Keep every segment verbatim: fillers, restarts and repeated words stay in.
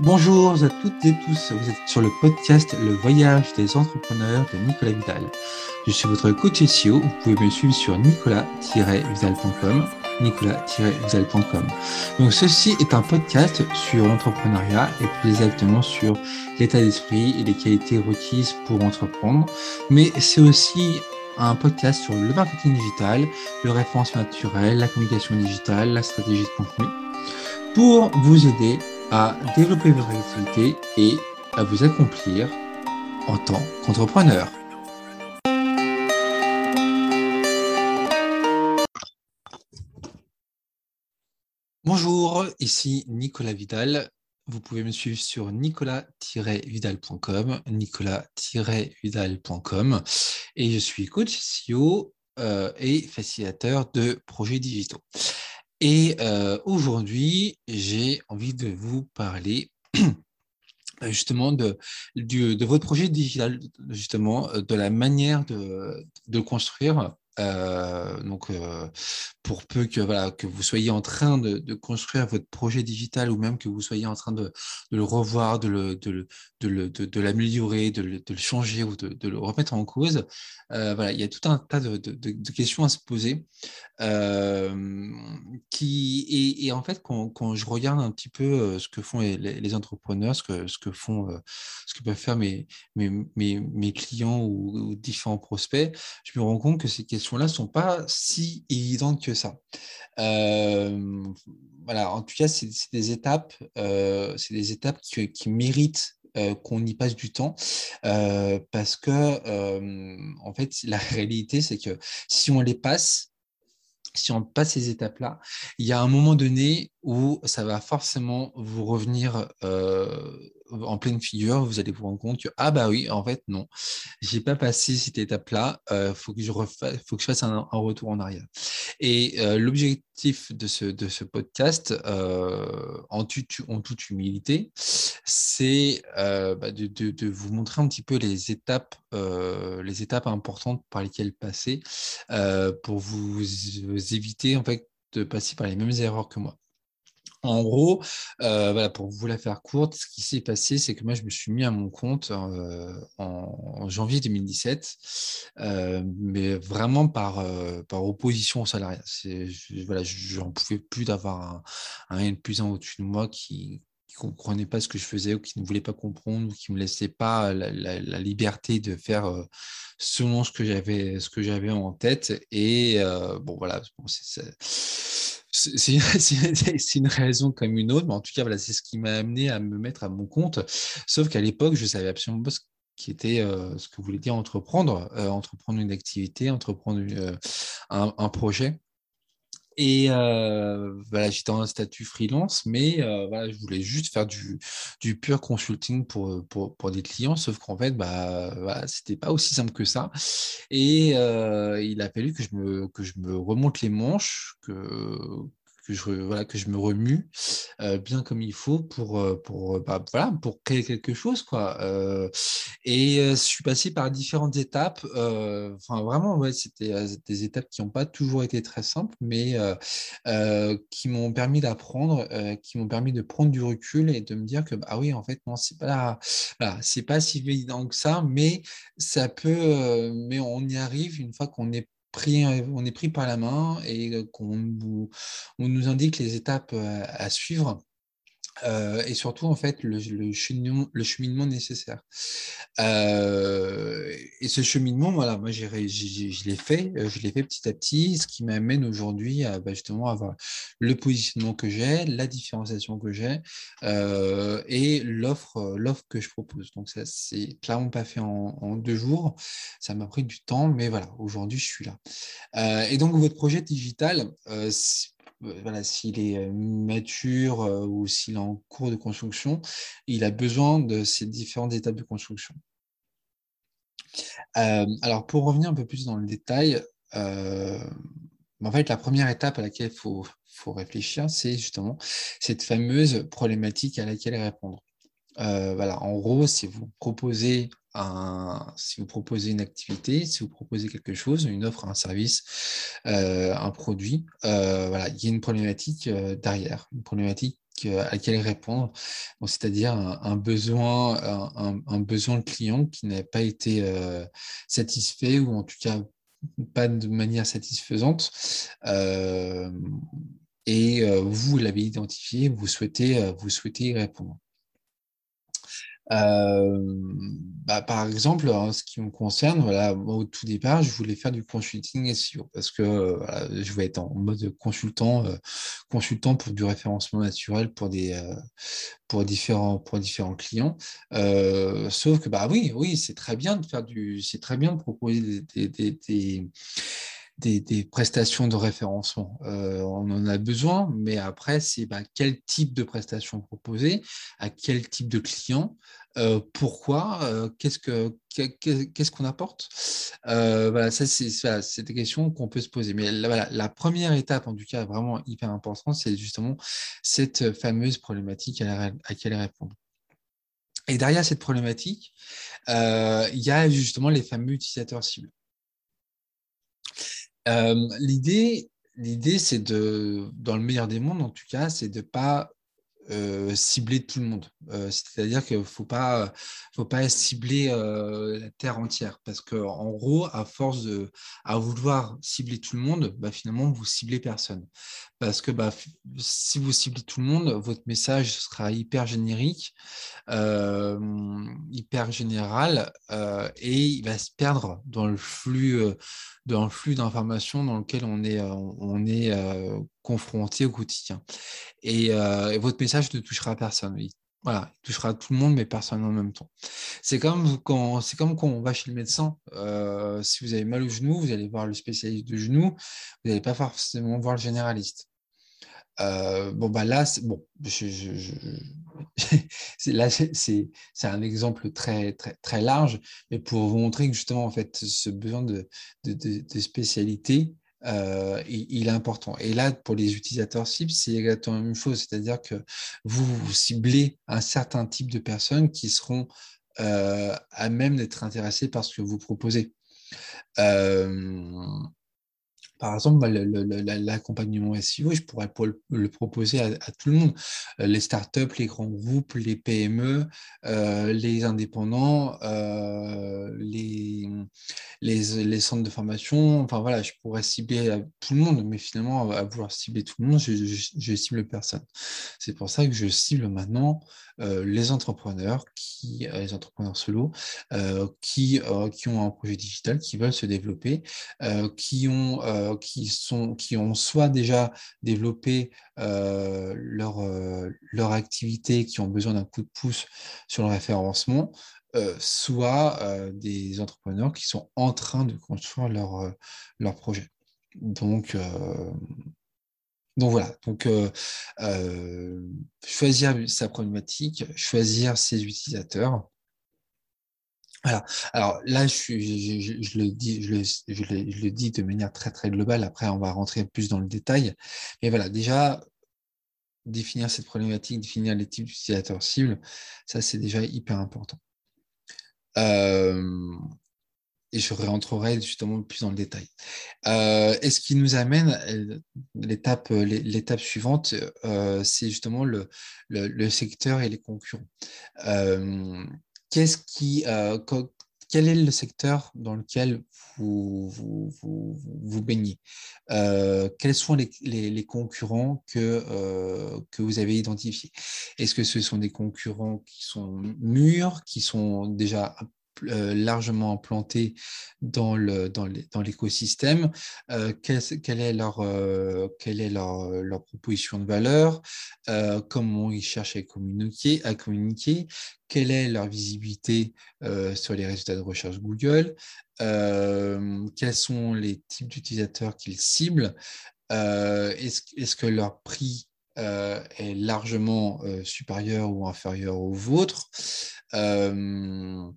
Bonjour à toutes et tous, vous êtes sur le podcast Le Voyage des Entrepreneurs de Nicolas Vidal. Je suis votre coach S E O, vous pouvez me suivre sur nicolas vidal point com, nicolas vidal point com. Donc ceci est un podcast sur l'entrepreneuriat et plus exactement sur l'état d'esprit et les qualités requises pour entreprendre, mais c'est aussi un podcast sur le marketing digital, le référencement naturel, la communication digitale, la stratégie de contenu, pour vous aider à développer votre activité et à vous accomplir en tant qu'entrepreneur. Bonjour, ici Nicolas Vidal. Vous pouvez me suivre sur nicolas vidal point com, nicolas vidal point com, et je suis coach S E O euh, et facilitateur de projets digitaux. Et euh, aujourd'hui, j'ai envie de vous parler justement de, de, de votre projet digital, justement de la manière de, de le construire. Euh, donc, euh, pour peu que, voilà, que vous soyez en train de, de construire votre projet digital ou même que vous soyez en train de, de le revoir, de, le, de, le, de, le, de, de l'améliorer, de le, de le changer ou de, de le remettre en cause, euh, voilà, il y a tout un tas de, de, de questions à se poser. Euh, qui, et, et en fait, quand, quand je regarde un petit peu ce que font les, les entrepreneurs, ce que, ce que font, ce que peuvent faire mes, mes, mes, mes clients ou, ou différents prospects, je me rends compte que ces questions là ne sont pas si évidentes que ça. Euh, voilà, en tout cas, c'est, c'est des étapes, euh, c'est des étapes qui, qui méritent euh, qu'on y passe du temps, euh, parce que euh, en fait, la réalité, c'est que si on les passe, si on passe ces étapes-là, il y a un moment donné où ça va forcément vous revenir euh, en pleine figure. Vous allez vous rendre compte que ah bah oui, en fait non, j'ai pas passé cette étape-là. Euh, faut que je refasse, faut que je fasse un, un retour en arrière. Et euh, l'objectif de ce de ce podcast, euh, en, tu, en toute humilité, c'est euh, bah, de, de de vous montrer un petit peu les étapes, euh, les étapes importantes par lesquelles passer euh, pour vous, vous éviter en fait de passer par les mêmes erreurs que moi. En gros, euh, voilà, pour vous la faire courte, ce qui s'est passé, c'est que moi, je me suis mis à mon compte euh, en, en janvier deux mille dix-sept, euh, mais vraiment par, euh, par opposition au salariat. C'est, je, voilà, j'en pouvais plus d'avoir un N plus un au-dessus de moi qui ne comprenait pas ce que je faisais ou qui ne voulait pas comprendre ou qui ne me laissait pas la, la, la liberté de faire euh, selon ce que j'avais, ce que j'avais en tête. Et euh, bon, voilà, bon, c'est... c'est... C'est, c'est, c'est une raison comme une autre, mais en tout cas, voilà, c'est ce qui m'a amené à me mettre à mon compte. Sauf qu'à l'époque, je ne savais absolument pas ce qui était euh, ce que voulait dire entreprendre, euh, entreprendre une activité, entreprendre euh, un, un projet. Et euh, voilà, j'étais en statut freelance, mais euh, voilà, je voulais juste faire du, du pur consulting pour, pour, pour des clients, sauf qu'en fait, bah, voilà, c'était pas aussi simple que ça. Et euh, il a fallu que je me, que je me remonte les manches, que, que, je, voilà, que je me remue euh, bien comme il faut pour, pour, bah, voilà, pour créer quelque chose, quoi. Euh, et euh, je suis passé par différentes étapes. Euh, enfin, vraiment, ouais, c'était euh, des étapes qui n'ont pas toujours été très simples, mais euh, euh, qui m'ont permis d'apprendre, euh, qui m'ont permis de prendre du recul et de me dire que, ah oui, en fait, non, c'est pas là, voilà, c'est pas si évident que ça, mais ça peut, euh, mais on y arrive une fois qu'on est pris, on est pris par la main et qu'on nous, on nous indique les étapes à suivre. Euh, et surtout en fait le, le, cheminement, le cheminement nécessaire euh, et ce cheminement voilà moi j'ai, j'ai, je l'ai fait je l'ai fait petit à petit, ce qui m'amène aujourd'hui à bah, justement avoir le positionnement que j'ai, la différenciation que j'ai euh, et l'offre l'offre que je propose. Donc ça c'est clairement pas fait en, en deux jours, ça m'a pris du temps, mais voilà, aujourd'hui je suis là euh, et donc votre projet digital euh, voilà, s'il est mature euh, ou s'il est en cours de construction, il a besoin de ces différentes étapes de construction. Euh, alors, pour revenir un peu plus dans le détail, euh, en fait, la première étape à laquelle il faut, faut réfléchir, c'est justement cette fameuse problématique à laquelle répondre. Euh, voilà, en gros, si vous proposez un, si vous proposez une activité, si vous proposez quelque chose, une offre, un service, euh, un produit, euh, voilà, il y a une problématique euh, derrière, une problématique que, à laquelle répondre, bon, c'est-à-dire un, un besoin, un, un besoin client qui n'a pas été euh, satisfait, ou en tout cas pas de manière satisfaisante. Euh, et euh, vous l'avez identifié, vous souhaitez, euh, vous souhaitez y répondre. Euh, bah, par exemple, en ce qui me concerne, voilà, moi, au tout départ, je voulais faire du consulting S E O parce que voilà, je voulais être en mode consultant, euh, consultant pour du référencement naturel pour des, euh, pour différents, pour différents clients. Euh, sauf que bah oui, oui, c'est très bien de faire du, c'est très bien de proposer des, des, des Des, des prestations de référencement. Euh, on en a besoin, mais après, c'est bah, quel type de prestations proposer, à quel type de client, euh, pourquoi, euh, qu'est-ce que, qu'est-ce qu'on apporte. Euh, voilà, ça c'est, ça, c'est des questions qu'on peut se poser. Mais la, voilà, la première étape, en tout cas, vraiment hyper importante, c'est justement cette fameuse problématique à, la, à laquelle répondre. Et derrière cette problématique, euh, il y a justement les fameux utilisateurs cibles. Euh, l'idée, l'idée, c'est de, dans le meilleur des mondes en tout cas, c'est de pas euh, cibler tout le monde. Euh, c'est-à-dire qu'il faut pas, faut pas cibler euh, la terre entière, parce que en gros, à force de, à vouloir cibler tout le monde, bah finalement vous ciblez personne, parce que bah si vous ciblez tout le monde, votre message sera hyper générique, euh, hyper général, euh, et il va se perdre dans le flux. Euh, dans le flux d'informations dans lequel on est, on est euh, confronté au quotidien. Et, euh, et votre message ne touchera personne. Il, voilà, il touchera tout le monde, mais personne en même temps. C'est comme quand, c'est comme quand on va chez le médecin. Euh, si vous avez mal au genou, vous allez voir le spécialiste du genou, vous n'allez pas forcément voir le généraliste. Euh, bon, bah là, c'est, bon, je, je, je, c'est, là, c'est, c'est un exemple très, très, très large, mais pour vous montrer que justement, en fait, ce besoin de, de, de, de spécialité, euh, il, il est important. Et là, pour les utilisateurs cibles, c'est exactement la même chose, c'est-à-dire que vous, vous ciblez un certain type de personnes qui seront euh, à même d'être intéressées par ce que vous proposez. Euh, Par exemple, le, le, le, l'accompagnement S E O, je pourrais le, le proposer à, à tout le monde. Les startups, les grands groupes, les P M E, euh, les indépendants, euh, les, les, les centres de formation. Enfin voilà, je pourrais cibler à tout le monde, mais finalement, à vouloir cibler tout le monde, je, je, je cible personne. C'est pour ça que je cible maintenant euh, les entrepreneurs, qui, euh, les entrepreneurs solo, euh, qui, euh, qui ont un projet digital, qui veulent se développer, euh, qui ont... Euh, Qui, sont, qui ont soit déjà développé euh, leur, euh, leur activité, qui ont besoin d'un coup de pouce sur le référencement, euh, soit euh, des entrepreneurs qui sont en train de construire leur, leur projet. Donc, euh, donc voilà, donc, euh, euh, choisir sa problématique, choisir ses utilisateurs. Voilà. Alors là, je, je, je, je le dis, je le, je le, je le dis de manière très très globale. Après, on va rentrer plus dans le détail. Mais voilà, déjà définir cette problématique, définir les types d'utilisateurs cibles, ça c'est déjà hyper important. Euh, et je rentrerai justement plus dans le détail. Euh, et ce qui nous amène l'étape, l'étape suivante, euh, c'est justement le, le, le secteur et les concurrents. Euh, Qu'est-ce qui, euh, quel est le secteur dans lequel vous, vous, vous, vous baignez ? euh, Quels sont les, les, les concurrents que, euh, que vous avez identifiés ? Est-ce que ce sont des concurrents qui sont mûrs, qui sont déjà euh, largement implantés dans, le, dans, les, dans l'écosystème ? euh, quelle, quelle est leur, euh, quelle est leur, leur proposition de valeur ? euh, Comment ils cherchent à communiquer, à communiquer ? Quelle est leur visibilité euh, sur les résultats de recherche Google, euh, quels sont les types d'utilisateurs qu'ils ciblent, euh, est-ce, est-ce que leur prix euh, est largement euh, supérieur ou inférieur au vôtre, euh,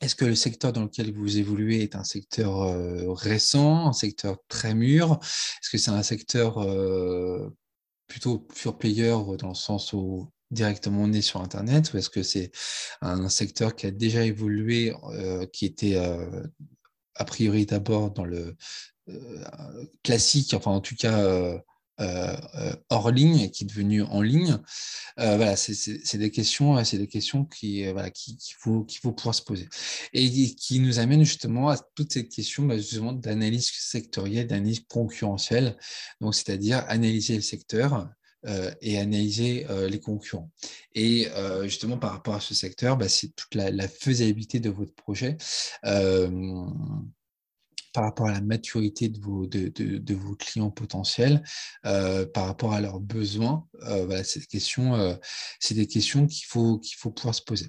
est-ce que le secteur dans lequel vous évoluez est un secteur euh, récent, un secteur très mûr, est-ce que c'est un secteur euh, plutôt pure player dans le sens où directement né sur Internet, ou est-ce que c'est un secteur qui a déjà évolué, euh, qui était euh, a priori d'abord dans le euh, classique, enfin en tout cas euh, euh, hors ligne et qui est devenu en ligne. Euh, voilà, c'est, c'est, c'est des questions, c'est des questions qui, euh, voilà, qui, qui faut, qu'il faut pouvoir se poser et qui nous amènent justement à toutes ces questions bah, justement d'analyse sectorielle, d'analyse concurrentielle. Donc, c'est-à-dire analyser le secteur. Euh, et analyser euh, les concurrents. Et euh, justement, par rapport à ce secteur, bah, c'est toute la, la faisabilité de votre projet euh, par rapport à la maturité de vos, de, de, de vos clients potentiels, euh, par rapport à leurs besoins. Euh, voilà, c'est des questions, euh, c'est des questions qu'il faut, qu'il faut pouvoir se poser.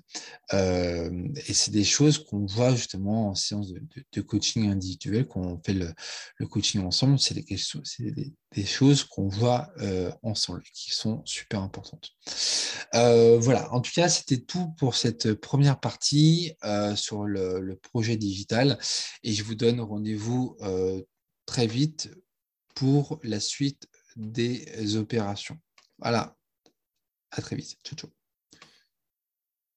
Euh, et c'est des choses qu'on voit justement en séance de, de, de coaching individuel, quand on fait le, le coaching ensemble, c'est des questions, c'est des des choses qu'on voit euh, ensemble qui sont super importantes. Euh, voilà, en tout cas, c'était tout pour cette première partie euh, sur le, le projet digital et je vous donne rendez-vous euh, très vite pour la suite des opérations. Voilà, à très vite. Ciao, ciao.